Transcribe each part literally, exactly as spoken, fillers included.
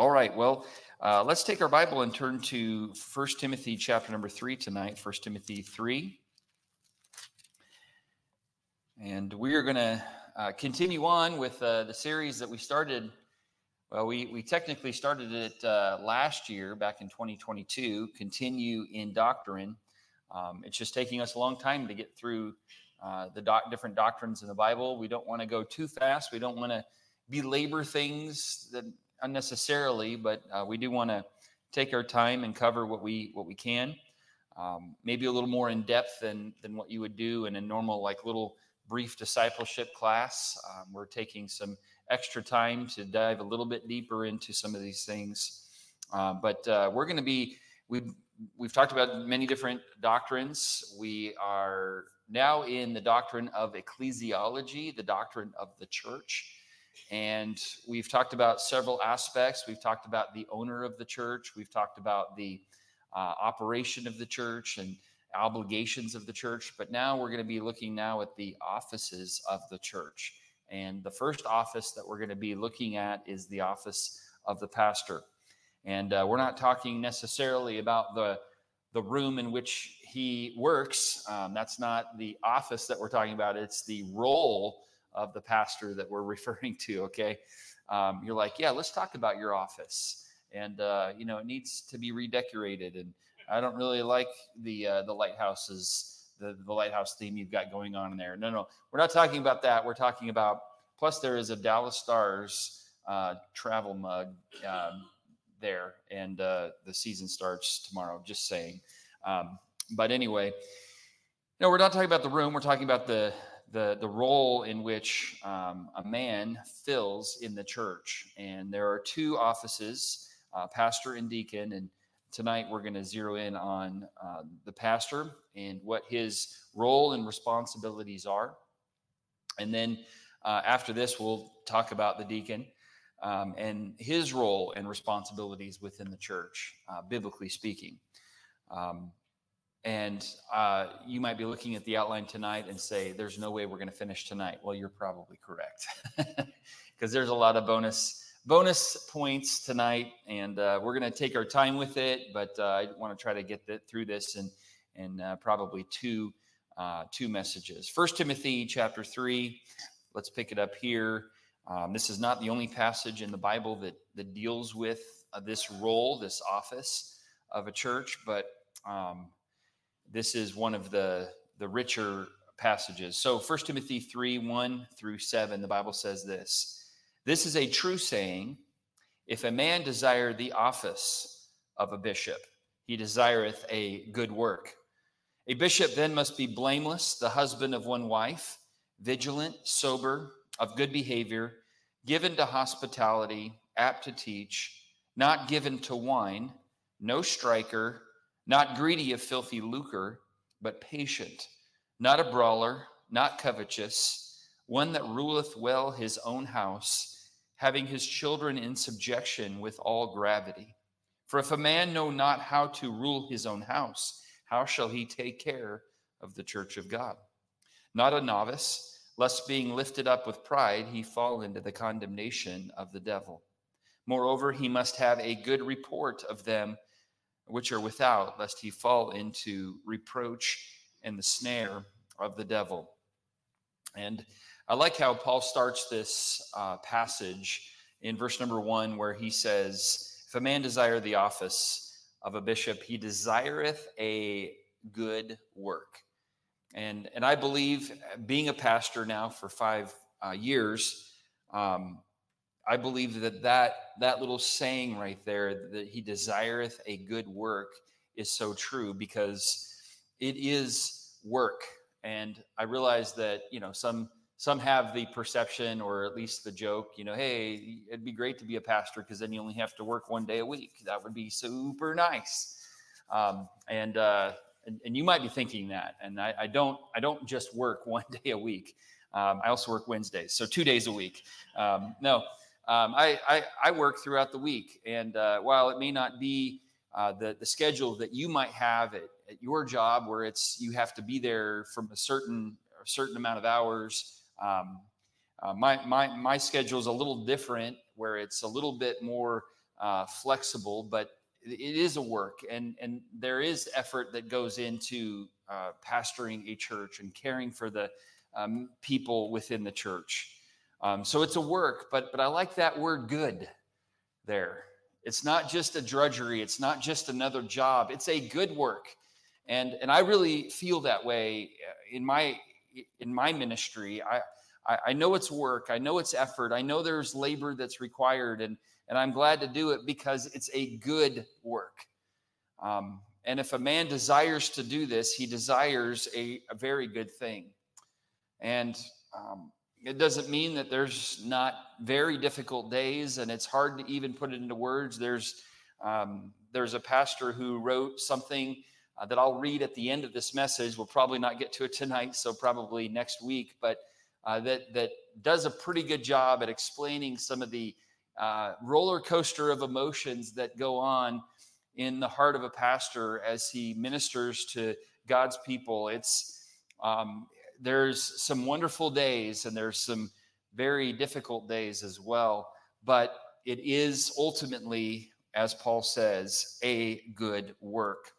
All right, well, uh, let's take our Bible and turn to First Timothy chapter number three tonight, First Timothy three. And we are going to uh, continue on with uh, the series that we started. Well, we, we technically started it uh, last year, back in twenty twenty-two, Continue in Doctrine. Um, it's just taking us a long time to get through uh, the doc- different doctrines in the Bible. We don't want to go too fast. We don't want to belabor things that unnecessarily, but uh, we do want to take our time and cover what we what we can. Um, maybe a little more in depth than than what you would do in a normal, like, little brief discipleship class. Um, we're taking some extra time to dive a little bit deeper into some of these things. Uh, but uh, we're going to be we've we've talked about many different doctrines. We are now in the doctrine of ecclesiology, the doctrine of the church. And we've talked about several aspects. We've talked about the owner of the church. We've talked about the uh, operation of the church and obligations of the church. But now we're going to be looking now at the offices of the church. And the first office that we're going to be looking at is the office of the pastor. And uh, we're not talking necessarily about the the room in which he works. Um, that's not the office that we're talking about. It's the role of the pastor that we're referring to, okay? Um, you're like, yeah, let's talk about your office. And, uh, you know, it needs to be redecorated. And I don't really like the uh, the lighthouses, the, the lighthouse theme you've got going on in there. No, no, we're not talking about that. We're talking about, plus there is a Dallas Stars uh, travel mug um, there. And uh, the season starts tomorrow, just saying. Um, but anyway, no, we're not talking about the room. We're talking about the The, the role in which um, a man fills in the church. And there are two offices, uh, pastor and deacon. And tonight we're going to zero in on uh, the pastor and what his role and responsibilities are. And then uh, after this, we'll talk about the deacon um, and his role and responsibilities within the church, uh, biblically speaking. Um, And uh, you might be looking at the outline tonight and say, there's no way we're going to finish tonight. Well, you're probably correct, because there's a lot of bonus bonus points tonight. And uh, we're going to take our time with it. But uh, I want to try to get the, through this in, in uh, probably two, uh, two messages. First Timothy chapter three. Let's pick it up here. Um, this is not the only passage in the Bible that, that deals with uh, this role, this office of a church. But Um, This is one of the, the richer passages. So First Timothy three, one through seven, the Bible says this. This is a true saying. If a man desire the office of a bishop, he desireth a good work. A bishop then must be blameless, the husband of one wife, vigilant, sober, of good behavior, given to hospitality, apt to teach, not given to wine, no striker, not greedy of filthy lucre, but patient, not a brawler, not covetous, one that ruleth well his own house, having his children in subjection with all gravity. For if a man know not how to rule his own house, how shall he take care of the church of God? Not a novice, lest being lifted up with pride, he fall into the condemnation of the devil. Moreover, he must have a good report of them which are without, lest he fall into reproach and the snare of the devil. And I like how Paul starts this uh, passage in verse number one, where he says, if a man desire the office of a bishop, he desireth a good work. And, and I believe, being a pastor now for five uh, years, um, I believe that, that that little saying right there, that he desireth a good work, is so true, because it is work. And I realize that, you know, some some have the perception, or at least the joke, you know, hey, it'd be great to be a pastor because then you only have to work one day a week. That would be super nice. Um, and, uh, and and you might be thinking that. And I, I don't I don't just work one day a week. Um, I also work Wednesdays, so two days a week. Um, no. Um, I, I, I work throughout the week, and uh, while it may not be uh, the, the schedule that you might have at, at your job, where it's you have to be there from a certain a certain amount of hours, um, uh, my my my schedule is a little different, where it's a little bit more uh, flexible, but it is a work, and, and there is effort that goes into uh, pastoring a church and caring for the um, people within the church. Um, so it's a work, but but I like that word "good" there. It's not just a drudgery. It's not just another job. It's a good work, and and I really feel that way in my in my ministry. I I know it's work. I know it's effort. I know there's labor that's required, and and I'm glad to do it because it's a good work. Um, and if a man desires to do this, he desires a, a very good thing. And um, it doesn't mean that there's not very difficult days, and it's hard to even put it into words. There's um, there's a pastor who wrote something uh, that I'll read at the end of this message. We'll probably not get to it tonight, so probably next week. But Uh, that that does a pretty good job at explaining some of the uh, roller coaster of emotions that go on in the heart of a pastor as he ministers to God's people. It's um, there's some wonderful days and there's some very difficult days as well, but it is ultimately, as Paul says, a good work.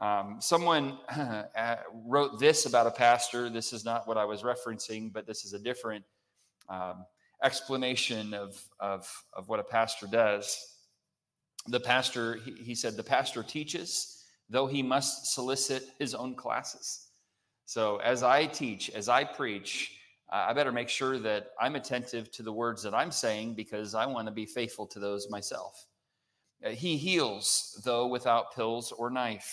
Um, someone uh, wrote this about a pastor. This is not what I was referencing, but this is a different um, explanation of, of, of what a pastor does. The pastor, he, he said, the pastor teaches, though he must solicit his own classes. So as I teach, as I preach, uh, I better make sure that I'm attentive to the words that I'm saying because I want to be faithful to those myself. Uh, he heals, though without pills or knife.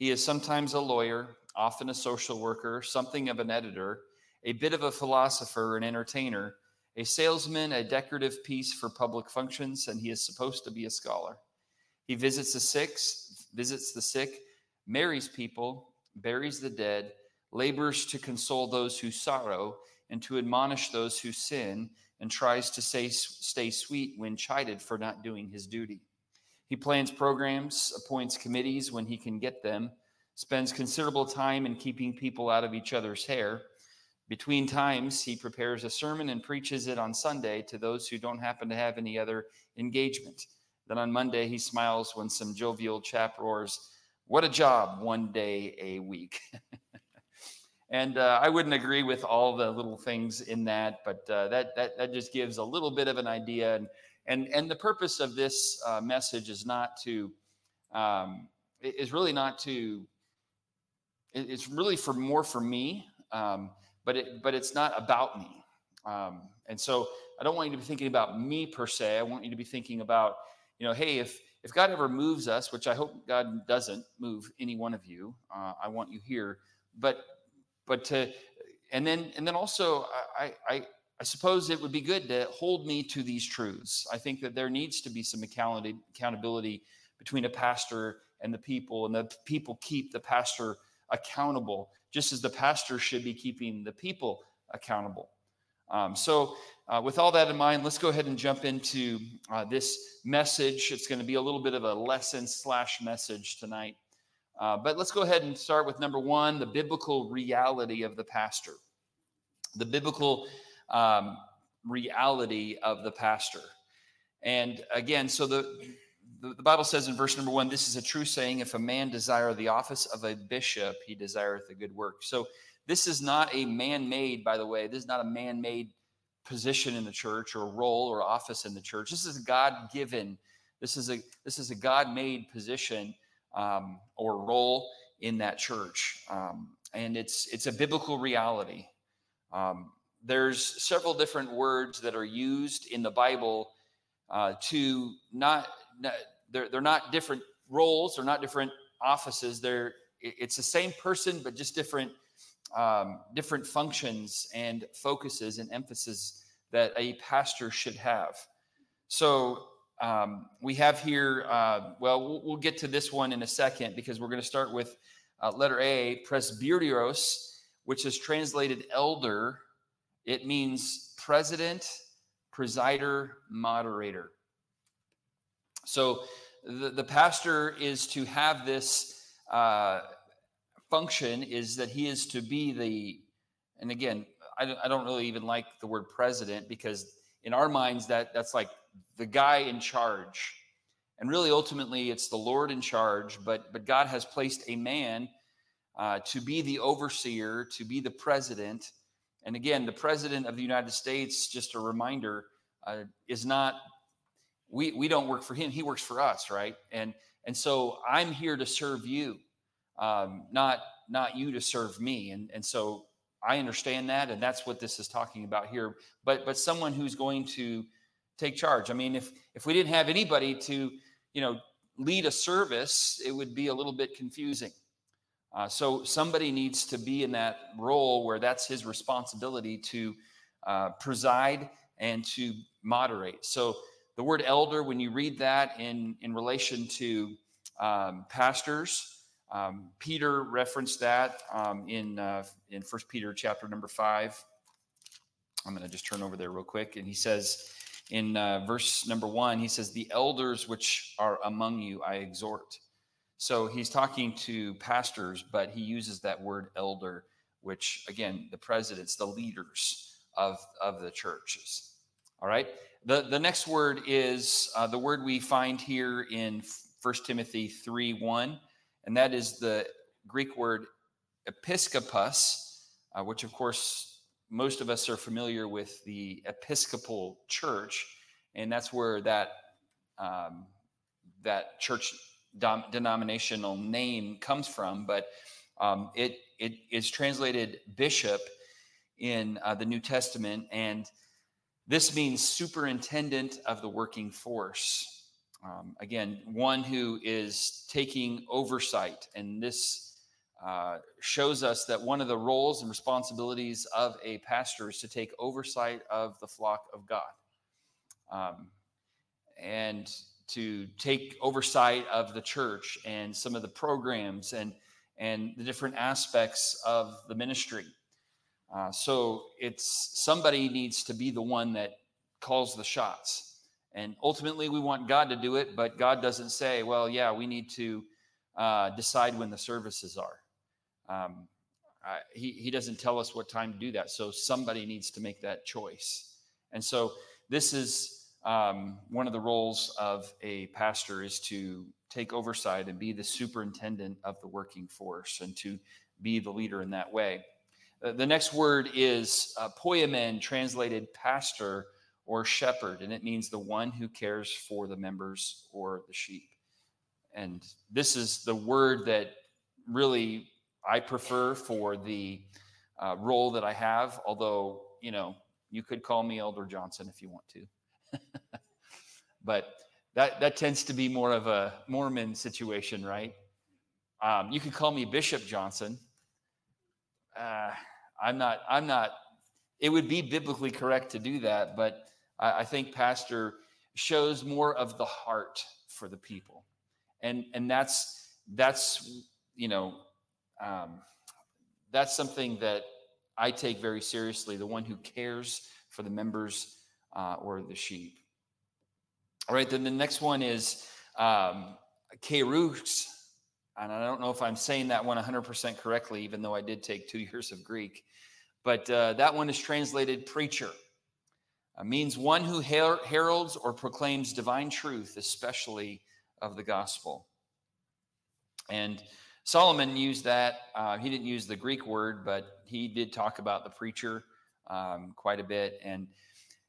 He is sometimes a lawyer, often a social worker, something of an editor, a bit of a philosopher, an entertainer, a salesman, a decorative piece for public functions, and he is supposed to be a scholar. He visits the sick, visits the sick, marries people, buries the dead, labors to console those who sorrow and to admonish those who sin, and tries to stay, stay sweet when chided for not doing his duty. He plans programs, appoints committees when he can get them, spends considerable time in keeping people out of each other's hair. Between times, he prepares a sermon and preaches it on Sunday to those who don't happen to have any other engagement. Then on Monday, he smiles when some jovial chap roars, "What a job, one day a week." And uh, I wouldn't agree with all the little things in that, but uh, that, that, that just gives a little bit of an idea. And, And, and the purpose of this uh, message is not to, um, is really not to, it's really for more for me, um, but it, but it's not about me. Um, and so I don't want you to be thinking about me per se. I want you to be thinking about, you know, hey, if, if God ever moves us, which I hope God doesn't move any one of you, uh, I want you here, but, but to, and then, and then also I, I, I suppose it would be good to hold me to these truths. I think that there needs to be some accountability between a pastor and the people, and the people keep the pastor accountable, just as the pastor should be keeping the people accountable. Um, so uh, with all that in mind, let's go ahead and jump into uh, this message. It's going to be a little bit of a lesson slash message tonight. Uh, but let's go ahead and start with number one, the biblical reality of the pastor. The biblical Um, reality of the pastor. And again, so the, the, the Bible says in verse number one, this is a true saying, if a man desire the office of a bishop, he desireth a good work. So this is not a man-made, by the way, this is not a man-made position in the church or role or office in the church. This is God-given. This is a, this is a God-made position um, or role in that church. Um, and it's, it's a biblical reality. Um, There's several different words that are used in the Bible uh, to not, they're, they're not different roles, they're not different offices. They're, it's the same person, but just different, um, different functions and focuses and emphasis that a pastor should have. So um, we have here, uh, well, well, we'll get to this one in a second because we're going to start with uh, letter A, presbyteros, which is translated elder. It means president, presider, moderator. So the, the pastor is to have this uh, function, is that he is to be the, and again, I, I don't really even like the word president because in our minds that that's like the guy in charge. And really, ultimately, it's the Lord in charge, but, but God has placed a man uh, to be the overseer, to be the president. And again, the president of the United States, just a reminder, uh, is not, we, we don't work for him. He works for us, right? And, and so I'm here to serve you, um, not, not you to serve me. And, and so I understand that, and that's what this is talking about here. But, but someone who's going to take charge. I mean, if, if we didn't have anybody to, you know, lead a service, it would be a little bit confusing. Uh, so somebody needs to be in that role where that's his responsibility to uh, preside and to moderate. So the word elder, when you read that in, in relation to um, pastors, um, Peter referenced that um, in, uh, in First Peter chapter number five. I'm going to just turn over there real quick. And he says, in uh, verse number one, he says, the elders which are among you, I exhort. So he's talking to pastors, but he uses that word elder, which, again, the presidents, the leaders of, of the churches. All right. The, the next word is uh, the word we find here in First Timothy three one, and that is the Greek word episkopos, uh, which, of course, most of us are familiar with the Episcopal Church, and that's where that um, that church denominational name comes from. But um, it it is translated bishop in uh, the New Testament, and this means superintendent of the working force. Um, again, one who is taking oversight, and this Uh, shows us that one of the roles and responsibilities of a pastor is to take oversight of the flock of God, um, and to take oversight of the church and some of the programs and and the different aspects of the ministry. Uh, so it's somebody needs to be the one that calls the shots, and ultimately we want God to do it, but God doesn't say, "Well, yeah, we need to uh, decide when the services are." Um, uh, he, he doesn't tell us what time to do that. So somebody needs to make that choice. And so this is um, one of the roles of a pastor, is to take oversight and be the superintendent of the working force and to be the leader in that way. Uh, the next word is uh, poiemen, translated pastor or shepherd, and it means the one who cares for the members or the sheep. And this is the word that really I prefer for the uh, role that I have, although, you know, you could call me Elder Johnson if you want to. But that, that tends to be more of a Mormon situation, right? Um, you could call me Bishop Johnson. Uh, I'm not, I'm not, it would be biblically correct to do that, but I, I think pastor shows more of the heart for the people. And, and that's, that's, you know, Um, that's something that I take very seriously, the one who cares for the members uh, or the sheep. All right, then the next one is um, kairos, and I don't know if I'm saying that one one hundred percent correctly, even though I did take two years of Greek, but uh, that one is translated preacher. It means one who her heralds or proclaims divine truth, especially of the gospel. And Solomon used that. Uh, he didn't use the Greek word, but he did talk about the preacher um, quite a bit. And,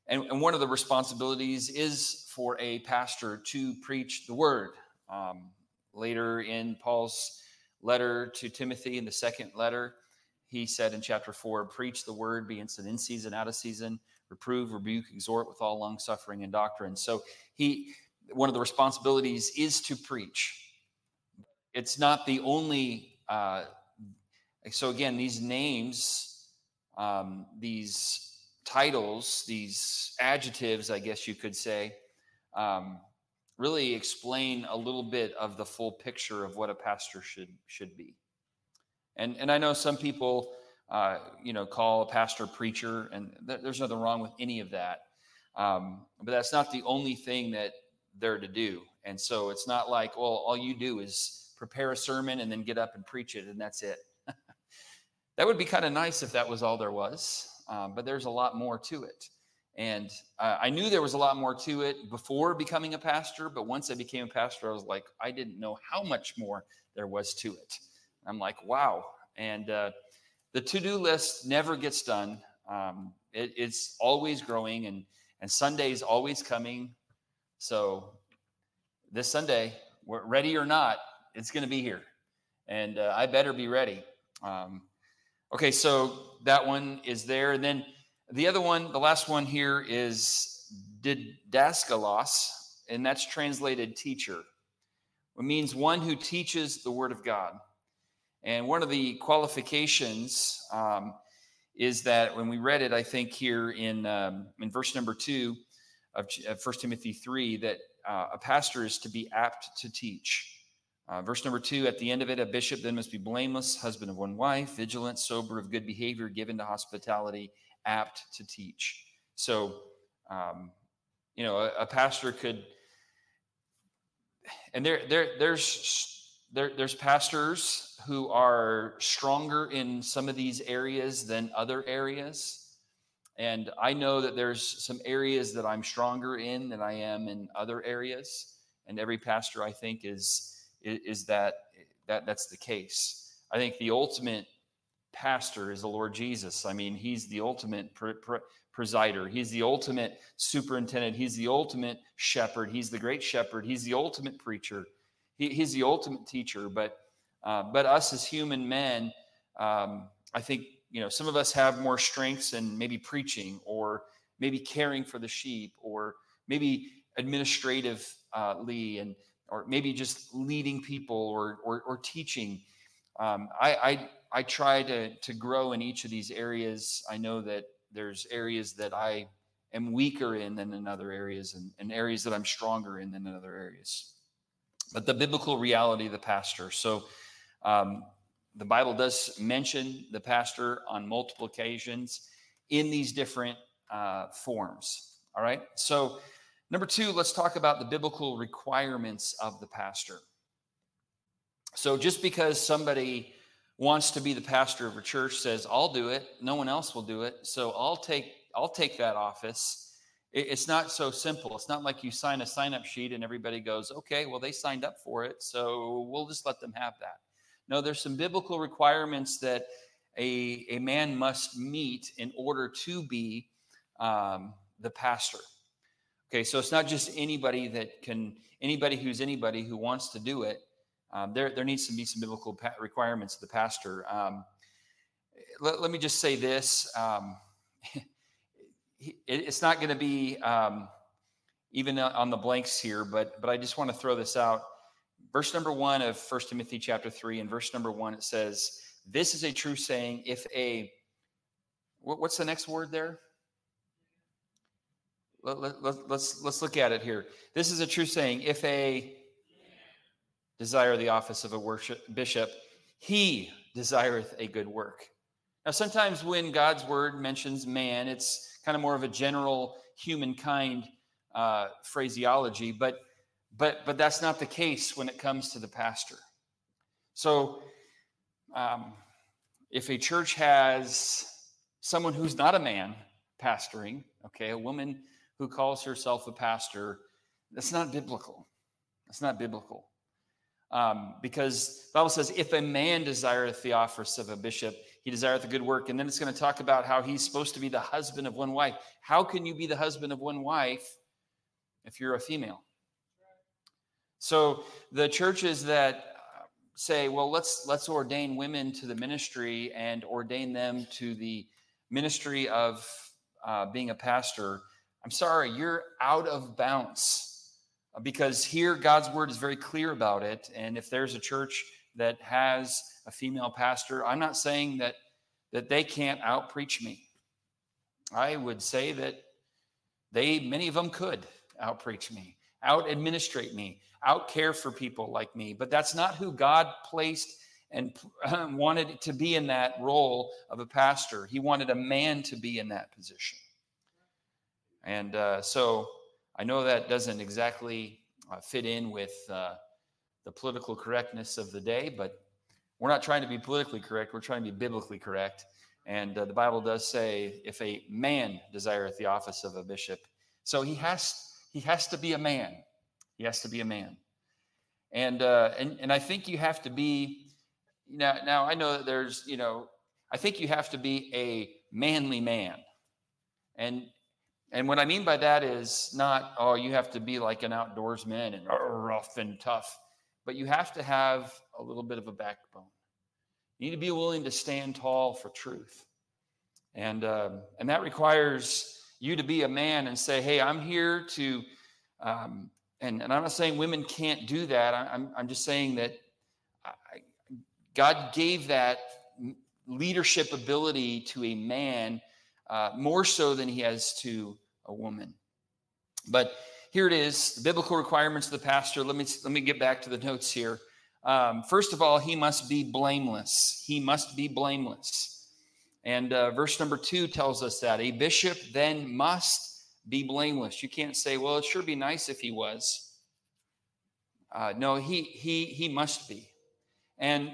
and and one of the responsibilities is for a pastor to preach the word. Um, later in Paul's letter to Timothy, in the second letter, he said in chapter four, "Preach the word, be instant in season, out of season, reprove, rebuke, exhort with all long suffering and doctrine." So he, one of the responsibilities is to preach. It's not the only, uh, so again, these names, um, these titles, these adjectives, I guess you could say, um, really explain a little bit of the full picture of what a pastor should should be. And, and I know some people, uh, you know, call a pastor preacher, and th there's nothing wrong with any of that. Um, but that's not the only thing that they're to do. And so it's not like, well, all you do is prepare a sermon and then get up and preach it, and that's it. That would be kind of nice if that was all there was, um, but there's a lot more to it. And uh, I knew there was a lot more to it before becoming a pastor. But once I became a pastor, I was like, I didn't know how much more there was to it. I'm like, wow. And uh, the to-do list never gets done. Um, it, it's always growing, and, and Sunday is always coming. So this Sunday, we're ready or not, it's going to be here. And uh, I better be ready. Um, okay, so that one is there. And then the other one, the last one here is didaskalos, and that's translated teacher. It means one who teaches the Word of God. And one of the qualifications um, is that when we read it, I think here in um, in verse number two of First Timothy three, that uh, a pastor is to be apt to teach. Uh, verse number two, at the end of it, a bishop then must be blameless, husband of one wife, vigilant, sober, of good behavior, given to hospitality, apt to teach. So, um, you know, a, a pastor could, and there, there, there's, there, there's pastors who are stronger in some of these areas than other areas. And I know that there's some areas that I'm stronger in than I am in other areas. And every pastor, I think, is, is that, that that's the case. I think the ultimate pastor is the Lord Jesus. I mean, he's the ultimate pre- pre- presider. He's the ultimate superintendent. He's the ultimate shepherd. He's the great shepherd. He's the ultimate preacher. He, he's the ultimate teacher. But uh, but us as human men, um, I think, you know, some of us have more strengths in maybe preaching, or maybe caring for the sheep, or maybe administratively, and or maybe just leading people, or or, or teaching. Um, I, I I try to to grow in each of these areas. I know that there's areas that I am weaker in than in other areas, and, and areas that I'm stronger in than in other areas. But the biblical reality of the pastor. So um, the Bible does mention the pastor on multiple occasions in these different uh, forms. All right, so. Number two, let's talk about the biblical requirements of the pastor. So just because somebody wants to be the pastor of a church says, I'll do it, no one else will do it, so I'll take I'll take that office. It's not so simple. It's not like you sign a sign-up sheet and everybody goes, okay, well, they signed up for it, so we'll just let them have that. No, there's some biblical requirements that a, a man must meet in order to be um, the pastor. Okay, so it's not just anybody that can, anybody who's anybody who wants to do it. Um, there, there needs to be some biblical pa- requirements of the pastor. Um, let, let me just say this. Um, it, it's not going to be um, even on the blanks here, but, but I just want to throw this out. Verse number one of First Timothy chapter three, and verse number one, it says, this is a true saying, if a, what, what's the next word there? Let, let, let, let's let's look at it here. This is a true saying. If a desire the office of a worship bishop, he desireth a good work. Now, sometimes when God's word mentions man, it's kind of more of a general humankind uh, phraseology, but but but that's not the case when it comes to the pastor. So, um, if a church has someone who's not a man pastoring, okay, a woman who calls herself a pastor, that's not biblical. That's not biblical. Um, because the Bible says, if a man desireth the office of a bishop, he desireth a good work. And then it's going to talk about how he's supposed to be the husband of one wife. How can you be the husband of one wife if you're a female? So the churches that say, well, let's let's ordain women to the ministry and ordain them to the ministry of uh, being a pastor, I'm sorry, you're out of bounds, because here God's word is very clear about it. And if there's a church that has a female pastor, I'm not saying that that they can't outpreach me. I would say that they, many of them, could outpreach me, out administrate me, out care for people like me. But that's not who God placed and wanted to be in that role of a pastor. He wanted a man to be in that position. And uh, so I know that doesn't exactly uh, fit in with uh, the political correctness of the day, but we're not trying to be politically correct. We're trying to be biblically correct. And uh, the Bible does say, if a man desireth the office of a bishop, so he has he has to be a man. He has to be a man. And uh, and and I think you have to be now. Now I know that there's you know I think you have to be a manly man, and and what I mean by that is not oh you have to be like an outdoorsman and rough and tough, but you have to have a little bit of a backbone. You need to be willing to stand tall for truth, and um, and that requires you to be a man and say, hey, I'm here to. Um, And, and I'm not saying women can't do that. I'm, I'm just saying that I, God gave that leadership ability to a man uh, more so than he has to a woman. But here it is, the biblical requirements of the pastor. Let me, let me get back to the notes here. Um, first of all, he must be blameless. He must be blameless. And uh, verse number two tells us that. A bishop then must be blameless. You can't say, well, it sure be nice if he was. Uh, no, he he he must be. And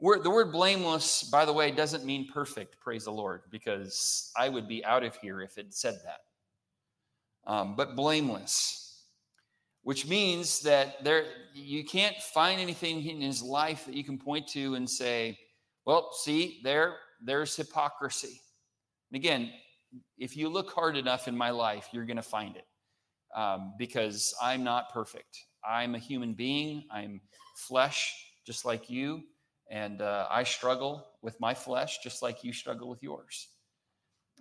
we're, the word blameless, by the way, doesn't mean perfect, praise the Lord, because I would be out of here if it said that. Um, but blameless, which means that there you can't find anything in his life that you can point to and say, well, see, there, there's hypocrisy. And again, if you look hard enough in my life, you're going to find it um, because I'm not perfect. I'm a human being. I'm flesh just like you. And uh, I struggle with my flesh just like you struggle with yours.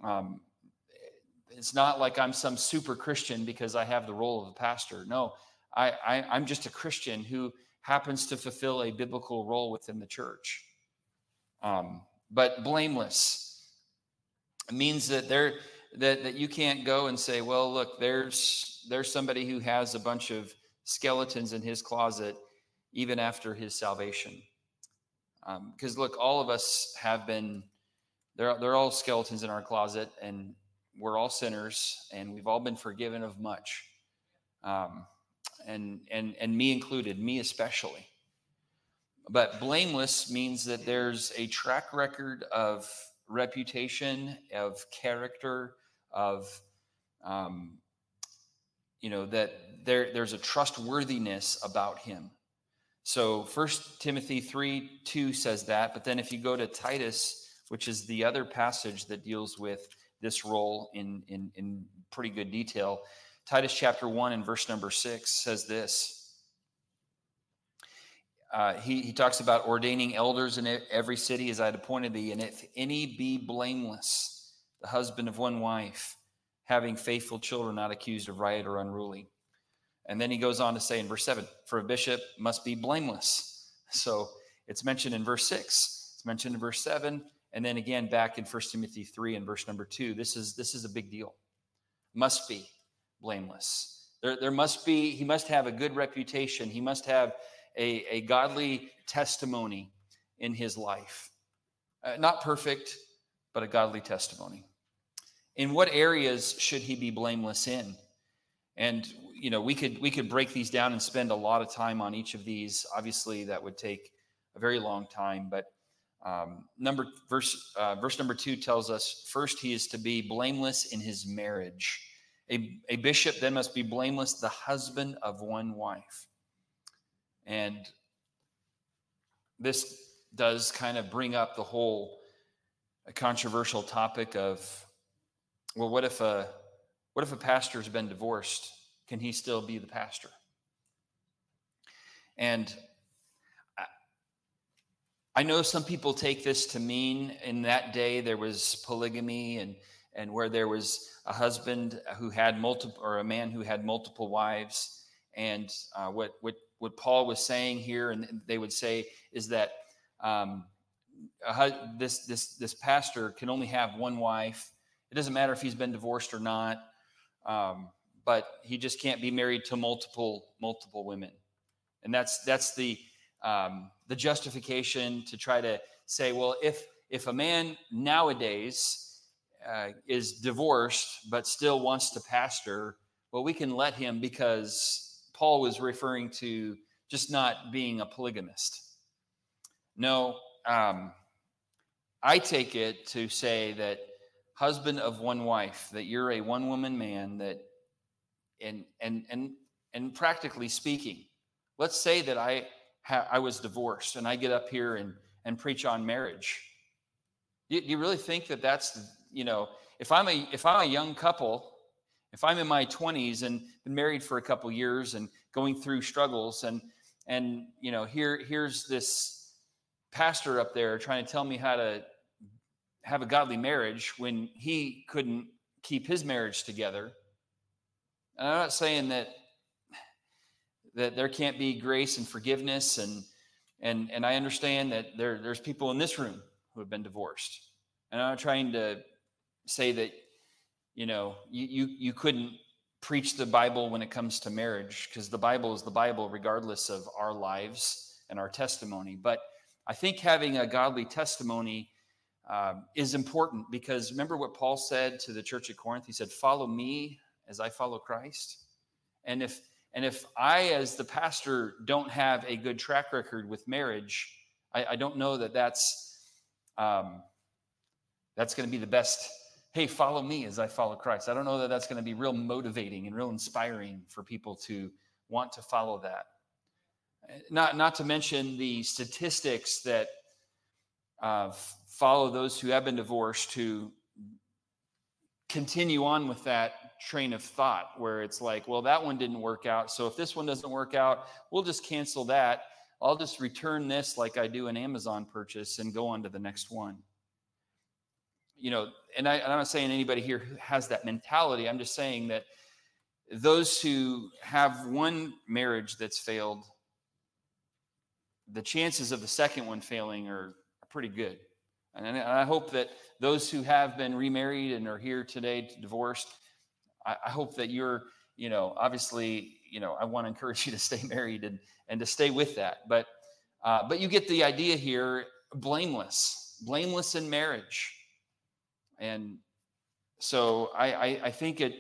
Um, it's not like I'm some super Christian because I have the role of a pastor. No, I, I, I'm just a Christian who happens to fulfill a biblical role within the church. Um, but blameless. It means that there that, that you can't go and say, well, look, there's there's somebody who has a bunch of skeletons in his closet, even after his salvation. Because um, look, all of us have been they're they're all skeletons in our closet, and we're all sinners, and we've all been forgiven of much, um, and and and me included, me especially. But blameless means that there's a track record of reputation, of character, of, um, you know, that there, there's a trustworthiness about him. So First Timothy three two says that, but then if you go to Titus, which is the other passage that deals with this role in, in, in pretty good detail, Titus chapter one and verse number six says this. Uh, he, he talks about ordaining elders in every city as I had appointed thee, and if any be blameless, the husband of one wife, having faithful children, not accused of riot or unruly. And then he goes on to say in verse seven, for a bishop must be blameless. So it's mentioned in verse six, it's mentioned in verse seven, and then again back in First Timothy three and verse number two. This is this is a big deal. Must be blameless. There there must be he must have a good reputation. He must have A, a godly testimony in his life. Uh, not perfect, but a godly testimony. In what areas should he be blameless in? And, you know, we could we could break these down and spend a lot of time on each of these. Obviously, that would take a very long time. But um, number verse, uh, verse number two tells us, first, he is to be blameless in his marriage. A, a bishop then must be blameless, the husband of one wife. And this does kind of bring up the whole controversial topic of, well, what if a what if a pastor has been divorced? Can he still be the pastor? And I, I know some people take this to mean in that day there was polygamy and and where there was a husband who had multiple or a man who had multiple wives, and uh, what what. What Paul was saying here, and they would say, is that um, a, this this this pastor can only have one wife. It doesn't matter if he's been divorced or not, um, but he just can't be married to multiple multiple women. And that's that's the um, the justification to try to say, well, if if a man nowadays uh, is divorced but still wants to pastor, well, we can let him because Paul was referring to just not being a polygamist. No, um, I take it to say that husband of one wife, that you're a one-woman man, that and and and and practically speaking, let's say that I ha- I was divorced and I get up here and and preach on marriage. You, you really think that that's, you know, if I'm a if I'm a young couple, if I'm in my twenties and been married for a couple years and going through struggles and and you know here here's this pastor up there trying to tell me how to have a godly marriage when he couldn't keep his marriage together. And I'm not saying that that there can't be grace and forgiveness, and and and I understand that there there's people in this room who have been divorced. And I'm not trying to say that you know you you, you couldn't preach the Bible when it comes to marriage, because the Bible is the Bible regardless of our lives and our testimony. But I think having a godly testimony uh, is important, because remember what Paul said to the church at Corinth? He said, "Follow me as I follow Christ." And if and if I, as the pastor, don't have a good track record with marriage, I, I don't know that that's um, that's going to be the best. Hey, follow me as I follow Christ. I don't know that that's going to be real motivating and real inspiring for people to want to follow that. Not, not to mention the statistics that uh, follow those who have been divorced to continue on with that train of thought, where it's like, well, that one didn't work out, so if this one doesn't work out, we'll just cancel that. I'll just return this like I do an Amazon purchase and go on to the next one. You know, and I, and I'm not saying anybody here who has that mentality. I'm just saying that those who have one marriage that's failed, the chances of the second one failing are pretty good. And, and I hope that those who have been remarried and are here today divorced, I, I hope that you're, you know, obviously, you know, I want to encourage you to stay married and and to stay with that. But uh, but you get the idea here. Blameless, blameless in marriage. And so I, I, I think it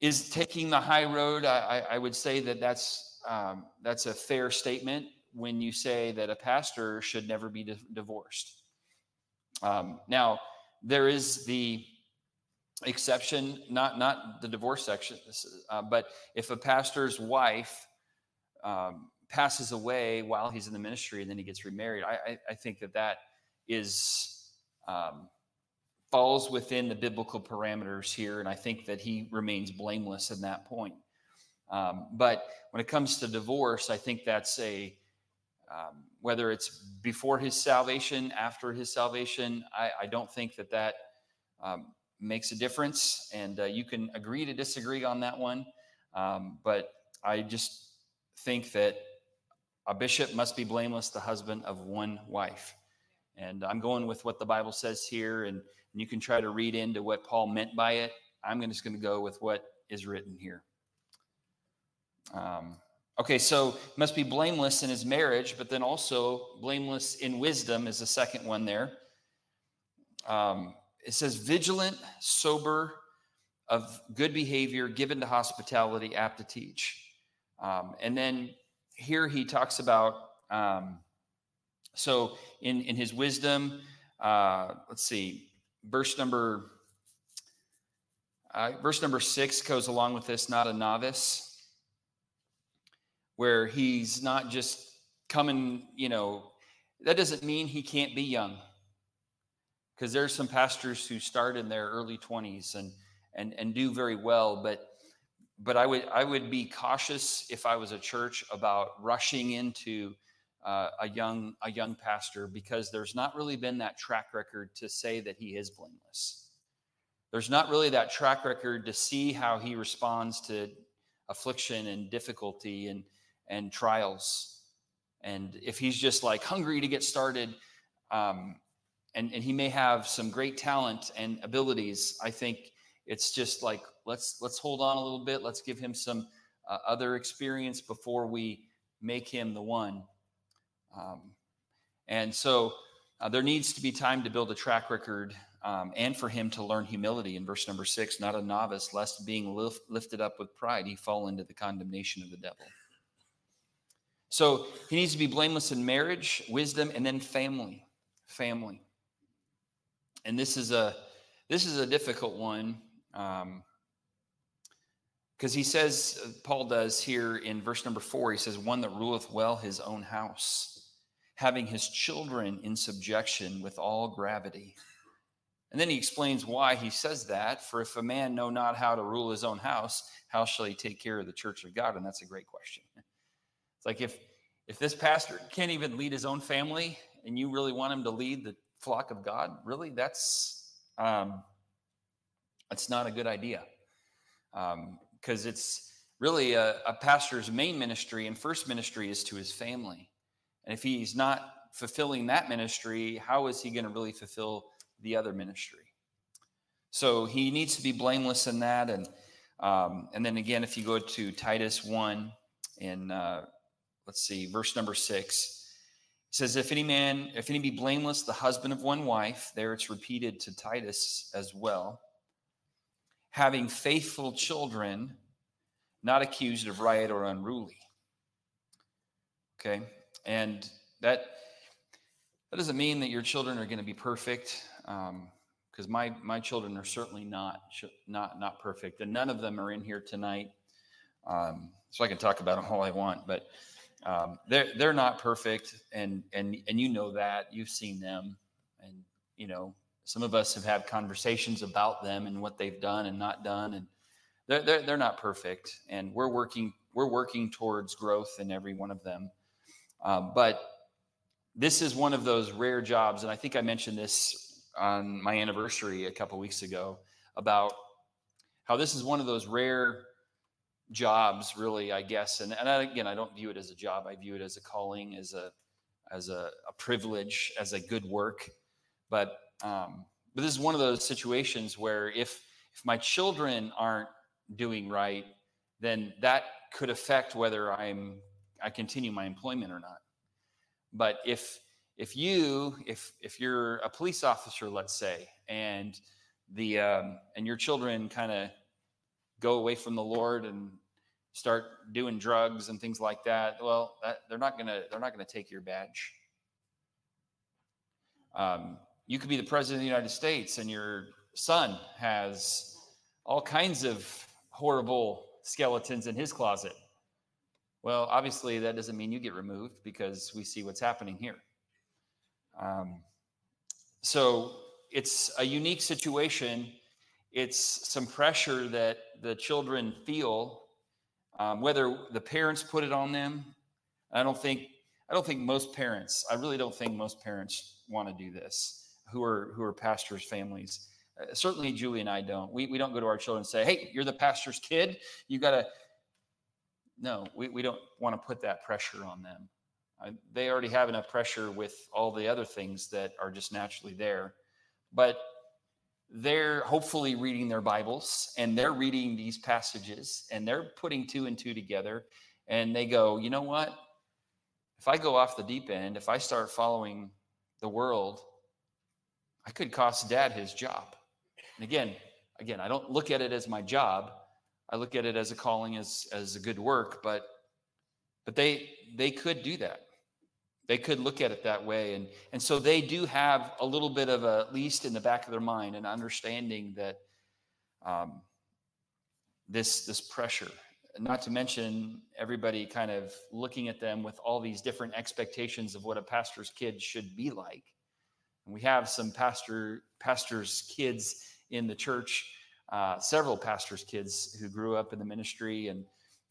is taking the high road. I, I would say that that's, um, that's a fair statement when you say that a pastor should never be di- divorced. Um, now, there is the exception, not not the divorce section, uh, but if a pastor's wife um, passes away while he's in the ministry and then he gets remarried, I, I, I think that that is... Um, falls within the biblical parameters here, and I think that he remains blameless in that point. Um, but when it comes to divorce, I think that's a, um, whether it's before his salvation, after his salvation, I, I don't think that that um, makes a difference. And uh, you can agree to disagree on that one. Um, but I just think that a bishop must be blameless, the husband of one wife. And I'm going with what the Bible says here, and and you can try to read into what Paul meant by it. I'm just going to go with what is written here. Um, okay, so must be blameless in his marriage, but then also blameless in wisdom is the second one there. Um, it says vigilant, sober, of good behavior, given to hospitality, apt to teach. Um, and then here he talks about... Um, So in, in his wisdom, uh, let's see, verse number uh, verse number six goes along with this, not a novice, where he's not just coming, you know, that doesn't mean he can't be young, because there's some pastors who start in their early twenties and and and do very well, but but I would I would be cautious if I was a church about rushing into Uh, a young a young pastor, because there's not really been that track record to say that he is blameless. There's not really that track record to see how he responds to affliction and difficulty and and trials. And if he's just like hungry to get started, um, and and he may have some great talent and abilities, I think it's just like let's let's hold on a little bit. Let's give him some uh, other experience before we make him the one. Um, and so uh, there needs to be time to build a track record, um, and for him to learn humility in verse number six, not a novice, lest being lift, lifted up with pride, he fall into the condemnation of the devil. So he needs to be blameless in marriage, wisdom, and then family, family. and this is a this is a difficult one, um, because he says, Paul does here in verse number four, he says, one that ruleth well his own house, having his children in subjection with all gravity. And then he explains why he says that. For if a man know not how to rule his own house, how shall he take care of the church of God? And that's a great question. It's like if if this pastor can't even lead his own family, and you really want him to lead the flock of God, really, that's um, that's not a good idea, because um, it's really a, a pastor's main ministry and first ministry is to his family. And if he's not fulfilling that ministry, how is he going to really fulfill the other ministry? So he needs to be blameless in that. And um, and then again, if you go to Titus one in, uh, let's see, verse number six, it says, if any man, if any be blameless, the husband of one wife, there it's repeated to Titus as well, having faithful children, not accused of riot or unruly. Okay. And that, that doesn't mean that your children are going to be perfect, um, because my my children are certainly not not not perfect, and none of them are in here tonight, um, so I can talk about them all I want. But um, they're they're not perfect, and and and you know that, you've seen them, and you know some of us have had conversations about them and what they've done and not done, and they're they're, they're not perfect, and we're working we're working towards growth in every one of them, uh, but. This is one of those rare jobs, and I think I mentioned this on my anniversary a couple weeks ago, about how this is one of those rare jobs, really, I guess. And, and I, again, I don't view it as a job. I view it as a calling, as a as a, a privilege, as a good work. But um, but this is one of those situations where if if my children aren't doing right, then that could affect whether I'm I continue my employment or not. But if if you if if you're a police officer, let's say, and the um, and your children kind of go away from the Lord and start doing drugs and things like that, well, that, they're not gonna they're not gonna take your badge. Um, you could be the president of the United States, and your son has all kinds of horrible skeletons in his closet. Well, obviously, that doesn't mean you get removed, because we see what's happening here. Um, so it's a unique situation. It's some pressure that the children feel, um, whether the parents put it on them. I don't think I don't think most parents. I really don't think most parents want to do this. Who are who are pastors' families? Uh, certainly, Julie and I don't. We we don't go to our children and say, "Hey, you're the pastor's kid. You got to." No, we, we don't want to put that pressure on them. Uh, they already have enough pressure with all the other things that are just naturally there. But they're hopefully reading their Bibles, and they're reading these passages, and they're putting two and two together. And they go, you know what? If I go off the deep end, if I start following the world, I could cost Dad his job. And again, again, I don't look at it as my job. I look at it as a calling, as as a good work, but but they they could do that. They could look at it that way, and and so they do have a little bit of a, at least in the back of their mind, an understanding that um, this this pressure. Not to mention everybody kind of looking at them with all these different expectations of what a pastor's kid should be like. And we have some pastor pastors' kids in the church. Uh, several pastors' kids who grew up in the ministry, and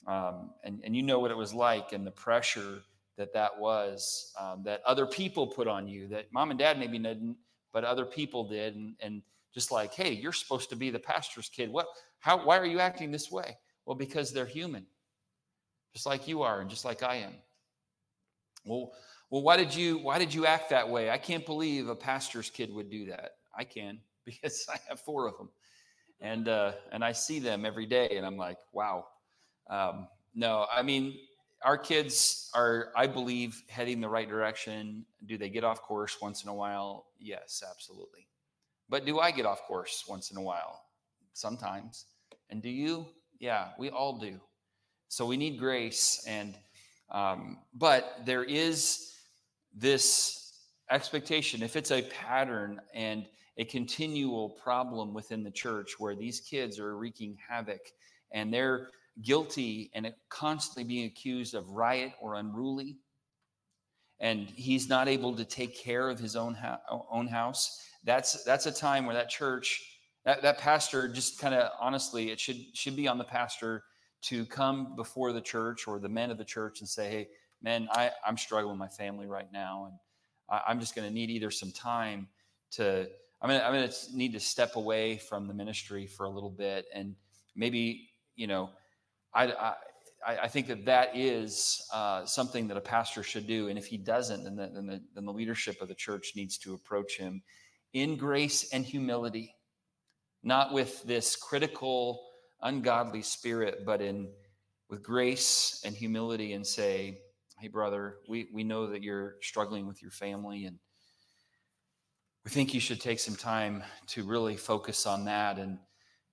um, and and you know what it was like, and the pressure that that was, um, that other people put on you, that mom and dad maybe didn't, but other people did, and and just like, hey, you're supposed to be the pastor's kid. What? How? Why are you acting this way? Well, because they're human, just like you are, and just like I am. Well, well, why did you why did you act that way? I can't believe a pastor's kid would do that. I can, because I have four of them. And uh, and I see them every day, and I'm like, wow. Um, no, I mean, our kids are, I believe, heading the right direction. Do they get off course once in a while? Yes, absolutely. But do I get off course once in a while? Sometimes. And do you? Yeah, we all do. So we need grace. And um, but there is this expectation, if it's a pattern, and a continual problem within the church where these kids are wreaking havoc and they're guilty and constantly being accused of riot or unruly. And he's not able to take care of his own own house. That's that's a time where that church, that, that pastor just kind of honestly, it should should be on the pastor to come before the church or the men of the church and say, hey, men, I, I'm struggling with my family right now. And I, I'm just going to need either some time to, I'm going to I'm going to need to step away from the ministry for a little bit. And maybe, you know, I, I, I think that that is uh, something that a pastor should do. And if he doesn't, then the, then, the, then the leadership of the church needs to approach him in grace and humility, not with this critical, ungodly spirit, but in with grace and humility and say, hey, brother, we, we know that you're struggling with your family and we think you should take some time to really focus on that. And,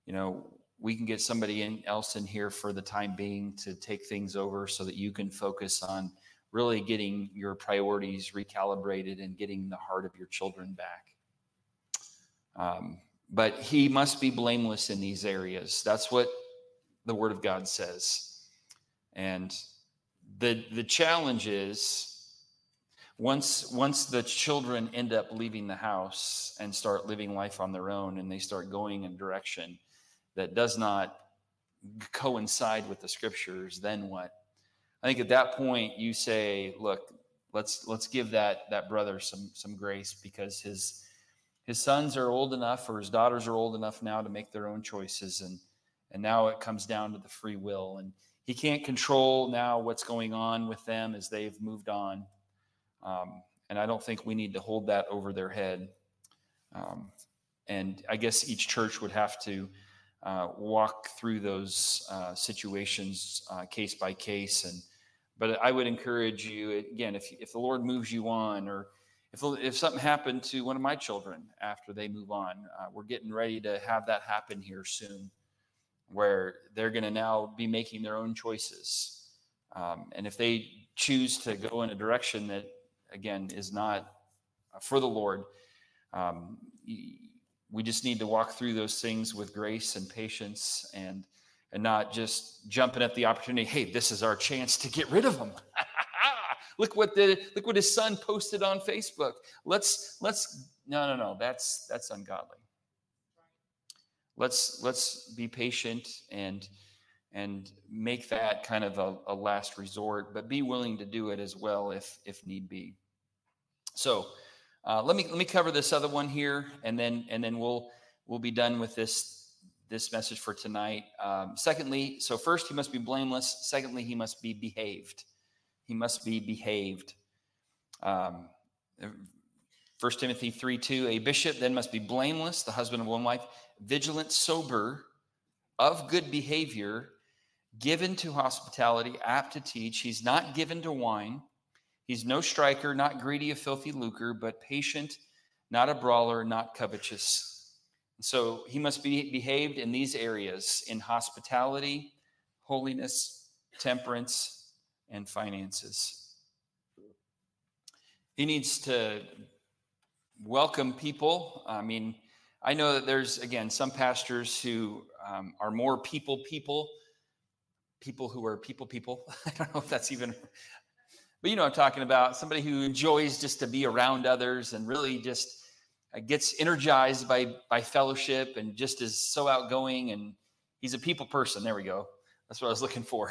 you know, we can get somebody in, else in here for the time being to take things over so that you can focus on really getting your priorities recalibrated and getting the heart of your children back. Um, but he must be blameless in these areas. That's what the Word of God says. And the, the challenge is once, once the children end up leaving the house and start living life on their own and they start going in direction that does not coincide with the scriptures, then what? I think at that point you say, look, let's let's give that that brother some some grace, because his his sons are old enough or his daughters are old enough now to make their own choices, and and now it comes down to the free will, and he can't control now what's going on with them as they've moved on. Um, and I don't think we need to hold that over their head. Um, and I guess each church would have to Uh, walk through those uh, situations uh, case by case, and but I would encourage you again, if if the Lord moves you on, or if if something happened to one of my children after they move on, uh, we're getting ready to have that happen here soon, where they're going to now be making their own choices, um, and if they choose to go in a direction that again is not for the Lord. Um, you, We just need to walk through those things with grace and patience, and and not just jumping at the opportunity. Hey, this is our chance to get rid of him. Look what the look what his son posted on Facebook. Let's let's no no no that's that's ungodly. Let's let's be patient and and make that kind of a, a last resort, but be willing to do it as well if if need be. So. Uh, let me let me cover this other one here, and then and then we'll we'll be done with this this message for tonight. Um, secondly, so first he must be blameless. Secondly, he must be behaved. He must be behaved. Um, First Timothy three two, a bishop then must be blameless, the husband of one wife, vigilant, sober, of good behavior, given to hospitality, apt to teach. He's not given to wine. He's no striker, not greedy of filthy lucre, but patient, not a brawler, not covetous. So he must be behaved in these areas, in hospitality, holiness, temperance, and finances. He needs to welcome people. I mean, I know that there's, again, some pastors who um, are more people people, people who are people people. I don't know if that's even... But you know what I'm talking about, somebody who enjoys just to be around others and really just gets energized by by fellowship and just is so outgoing, and he's a people person. There we go. That's what I was looking for.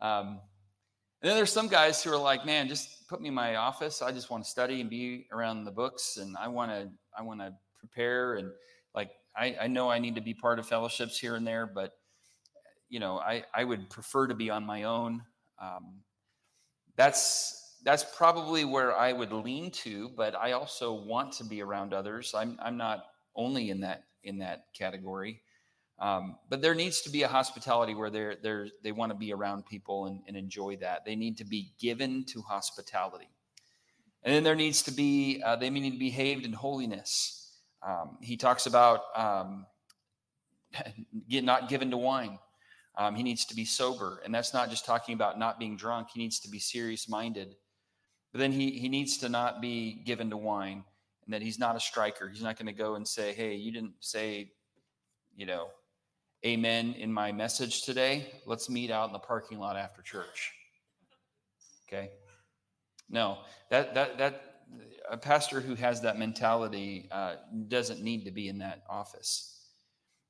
Um, and then there's some guys who are like, man, just put me in my office. I just want to study and be around the books, and I want to I want to prepare, and like I, I know I need to be part of fellowships here and there, but you know I I would prefer to be on my own. Um, That's that's probably where I would lean to, but I also want to be around others. I'm I'm not only in that in that category, um, but there needs to be a hospitality where they're they're they want to be around people and, and enjoy that. They need to be given to hospitality, and then there needs to be uh, they need to be behaved in holiness. Um, he talks about um, not given to wine. Um, he needs to be sober, and that's not just talking about not being drunk. He needs to be serious-minded, but then he he needs to not be given to wine, and that he's not a striker. He's not going to go and say, hey, you didn't say, you know, amen in my message today. Let's meet out in the parking lot after church. Okay. No, that, that, that a pastor who has that mentality uh, doesn't need to be in that office.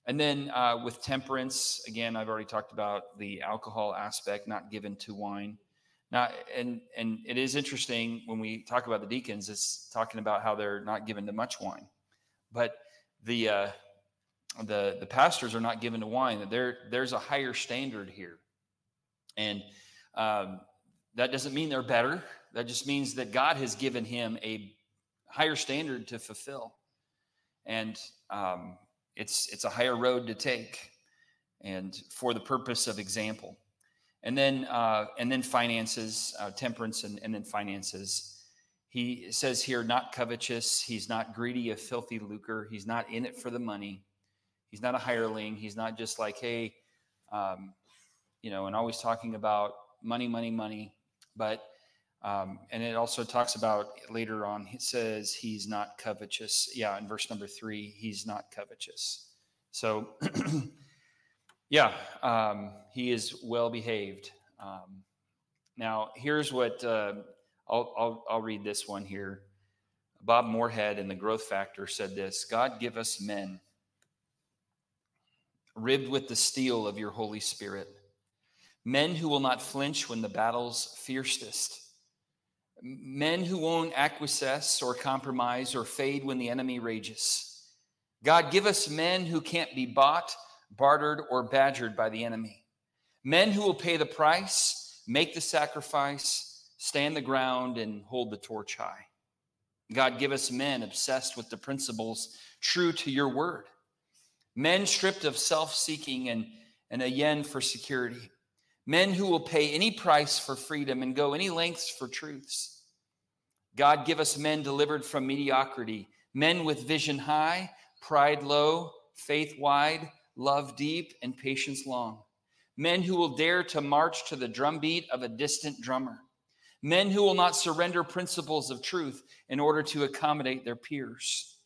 And then uh, with temperance, again, I've already talked about the alcohol aspect, not given to wine. Now, and, and it is interesting when we talk about the deacons, it's talking about how they're not given to much wine, but the, uh, the, the pastors are not given to wine. There, there's a higher standard here. And um, that doesn't mean they're better. That just means that God has given him a higher standard to fulfill. And, um, It's, it's a higher road to take, and for the purpose of example. And then, uh, and then finances, uh, temperance, and, and then finances. He says here, not covetous. He's not greedy of filthy lucre. He's not in it for the money. He's not a hireling. He's not just like, hey, um, you know, and always talking about money, money, money. But, um, and it also talks about later on, it says he's not covetous. Yeah, in verse number three, he's not covetous. So, yeah, um, he is well behaved. Um, now, here's what, uh, I'll, I'll, I'll read this one here. Bob Moorhead in The Growth Factor said this: God give us men ribbed with the steel of your Holy Spirit, men who will not flinch when the battle's fiercest, men who won't acquiesce or compromise or fade when the enemy rages. God, give us men who can't be bought, bartered, or badgered by the enemy. Men who will pay the price, make the sacrifice, stand the ground, and hold the torch high. God, give us men obsessed with the principles true to your word. Men stripped of self-seeking and, and a yen for security. Men who will pay any price for freedom and go any lengths for truths. God, give us men delivered from mediocrity, men with vision high, pride low, faith wide, love deep, and patience long. Men who will dare to march to the drumbeat of a distant drummer. Men who will not surrender principles of truth in order to accommodate their peers.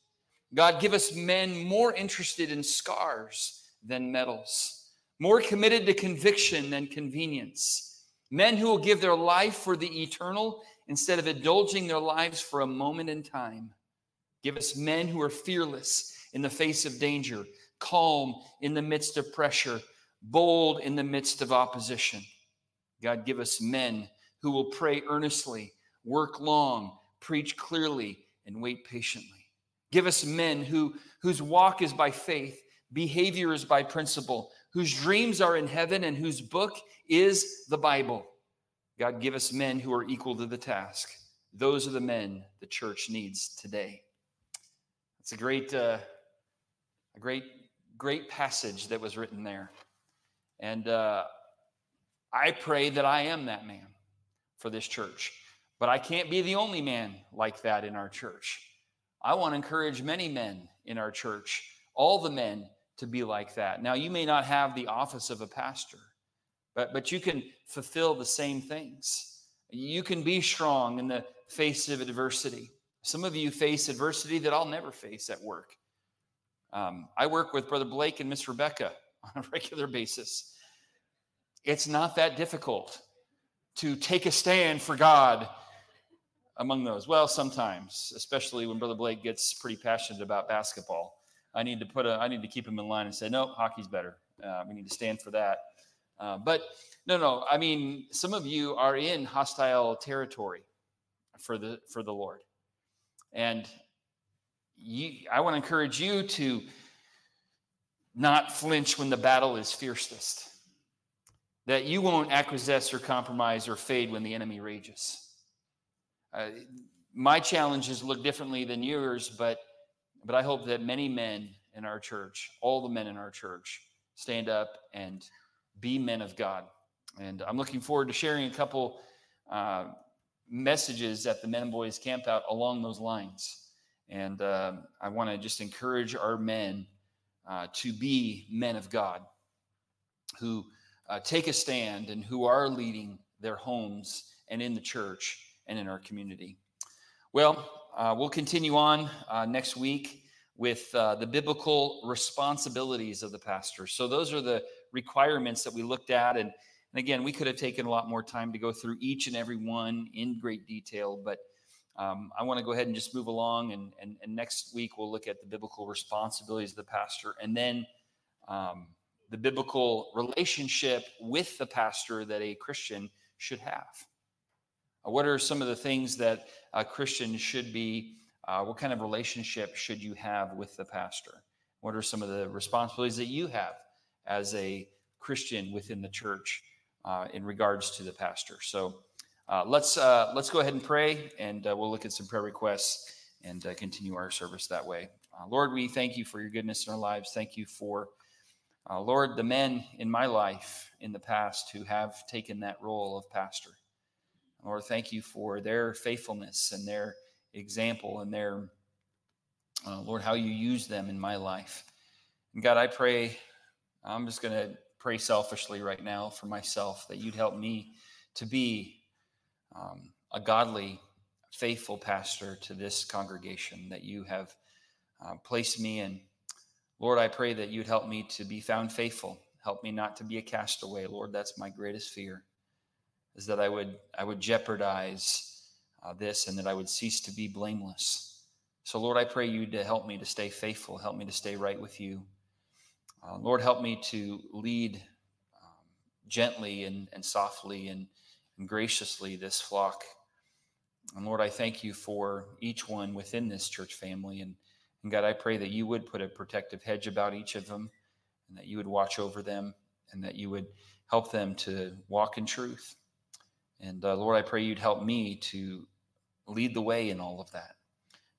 God, give us men more interested in scars than medals, more committed to conviction than convenience, men who will give their life for the eternal instead of indulging their lives for a moment in time. Give us men who are fearless in the face of danger, calm in the midst of pressure, bold in the midst of opposition. God, give us men who will pray earnestly, work long, preach clearly, and wait patiently. Give us men who, whose walk is by faith, behavior is by principle, whose dreams are in heaven, and whose book is the Bible. God, give us men who are equal to the task. Those are the men the church needs today. It's a great, uh, a great, great passage that was written there. And uh, I pray that I am that man for this church, but I can't be the only man like that in our church. I want to encourage many men in our church, all the men, to be like that. Now, you may not have the office of a pastor, but, but you can fulfill the same things. You can be strong in the face of adversity. Some of you face adversity that I'll never face at work. Um, I work with Brother Blake and Miss Rebecca on a regular basis. It's not that difficult to take a stand for God among those. Well, sometimes, especially when Brother Blake gets pretty passionate about basketball. I need to put a, I need to keep him in line and say, no, hockey's better. Uh, we need to stand for that. Uh, but no, no, I mean, some of you are in hostile territory for the, for the Lord. And you, I want to encourage you to not flinch when the battle is fiercest, that you won't acquiesce or compromise or fade when the enemy rages. Uh, my challenges look differently than yours, but But I hope that many men in our church, all the men in our church, stand up and be men of God. And I'm looking forward to sharing a couple uh, messages at the Men and Boys Campout along those lines. And uh, I want to just encourage our men uh, to be men of God who uh, take a stand and who are leading their homes and in the church and in our community. Well, Uh, we'll continue on uh, next week with uh, the biblical responsibilities of the pastor. So those are the requirements that we looked at. And, and again, we could have taken a lot more time to go through each and every one in great detail, but um, I want to go ahead and just move along. And, and, and next week, we'll look at the biblical responsibilities of the pastor, and then um, the biblical relationship with the pastor that a Christian should have. Uh, what are some of the things that a Christian should be? Uh, what kind of relationship should you have with the pastor? What are some of the responsibilities that you have as a Christian within the church uh, in regards to the pastor? So uh, let's uh, let's go ahead and pray, and uh, we'll look at some prayer requests and uh, continue our service that way. Uh, Lord, we thank you for your goodness in our lives. Thank you for, uh, Lord, the men in my life in the past who have taken that role of pastor. Lord, thank you for their faithfulness and their example and their, uh, Lord, how you use them in my life. And God, I pray, I'm just going to pray selfishly right now for myself, that you'd help me to be um, a godly, faithful pastor to this congregation that you have uh, placed me in. Lord, I pray that you'd help me to be found faithful. Help me not to be a castaway. Lord, that's my greatest fear, is that I would, I would jeopardize Uh, this, and that I would cease to be blameless. So, Lord, I pray you to help me to stay faithful. Help me to stay right with you. Uh, Lord, help me to lead um, gently and, and softly and, and graciously this flock. And, Lord, I thank you for each one within this church family. And, and God, I pray that you would put a protective hedge about each of them, and that you would watch over them, and that you would help them to walk in truth. And uh, Lord, I pray you'd help me to lead the way in all of that.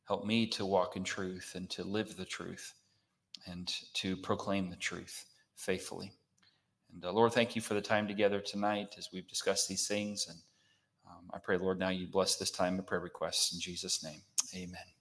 Help me to walk in truth and to live the truth and to proclaim the truth faithfully. And uh, Lord, thank you for the time together tonight as we've discussed these things. And um, I pray, Lord, now you bless this time of prayer requests in Jesus' name. Amen.